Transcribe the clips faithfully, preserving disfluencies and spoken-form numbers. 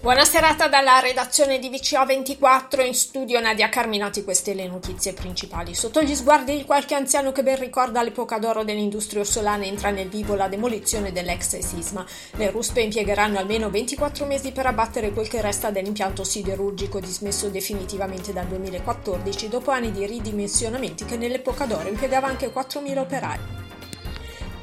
Buona serata dalla redazione di V C A ventiquattro, in studio Nadia Carminati, queste le notizie principali. Sotto gli sguardi di qualche anziano che ben ricorda l'epoca d'oro dell'industria orsolana, entra nel vivo la demolizione dell'ex sisma. Le ruspe impiegheranno almeno ventiquattro mesi per abbattere quel che resta dell'impianto siderurgico dismesso definitivamente dal duemilaquattordici, dopo anni di ridimensionamenti che nell'epoca d'oro impiegava anche quattromila operai.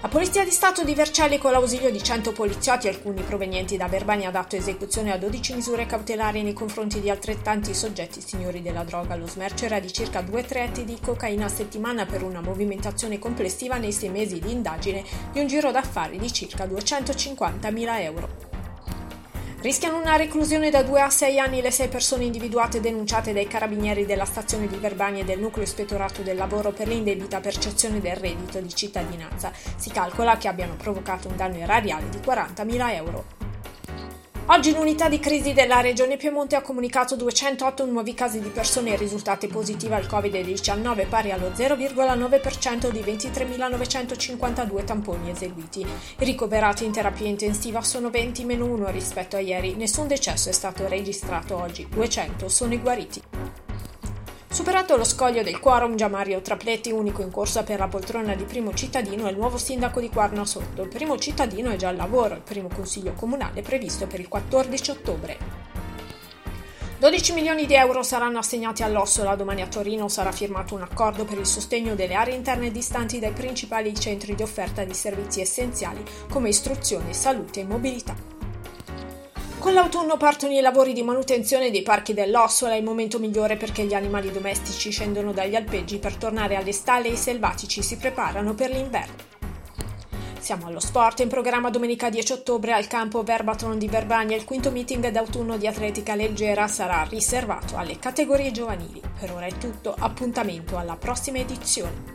La Polizia di Stato di Vercelli, con l'ausilio di cento poliziotti, alcuni provenienti da Verbania, ha dato esecuzione a dodici misure cautelari nei confronti di altrettanti soggetti signori della droga. Lo smercio era di circa due tretti di cocaina a settimana, per una movimentazione complessiva nei sei mesi di indagine di un giro d'affari di circa duecentocinquantamila euro. Rischiano una reclusione da due a sei anni le sei persone individuate e denunciate dai carabinieri della stazione di Verbania e del nucleo ispettorato del lavoro per l'indebita percezione del reddito di cittadinanza. Si calcola che abbiano provocato un danno erariale di quarantamila euro. Oggi l'unità di crisi della regione Piemonte ha comunicato duecentootto nuovi casi di persone risultate positive al covid diciannove, pari allo zero virgola nove per cento di ventitremila novecentocinquantadue tamponi eseguiti. I ricoverati in terapia intensiva sono venti, meno uno rispetto a ieri. Nessun decesso è stato registrato oggi. duecento sono i guariti. Superato lo scoglio del quorum, già Mario Trapletti, unico in corsa per la poltrona di primo cittadino, è il nuovo sindaco di Quarno Sordo. Il primo cittadino è già al lavoro, il primo consiglio comunale è previsto per il quattordici ottobre. dodici milioni di euro saranno assegnati all'Ossola. Domani a Torino sarà firmato un accordo per il sostegno delle aree interne distanti dai principali centri di offerta di servizi essenziali come istruzione, salute e mobilità. Con l'autunno partono i lavori di manutenzione dei parchi dell'Ossola, è il momento migliore perché gli animali domestici scendono dagli alpeggi per tornare alle stalle e i selvatici si preparano per l'inverno. Siamo allo sport, in programma domenica dieci ottobre al campo Verbatron di Verbania, il quinto meeting d'autunno di atletica leggera sarà riservato alle categorie giovanili. Per ora è tutto, appuntamento alla prossima edizione.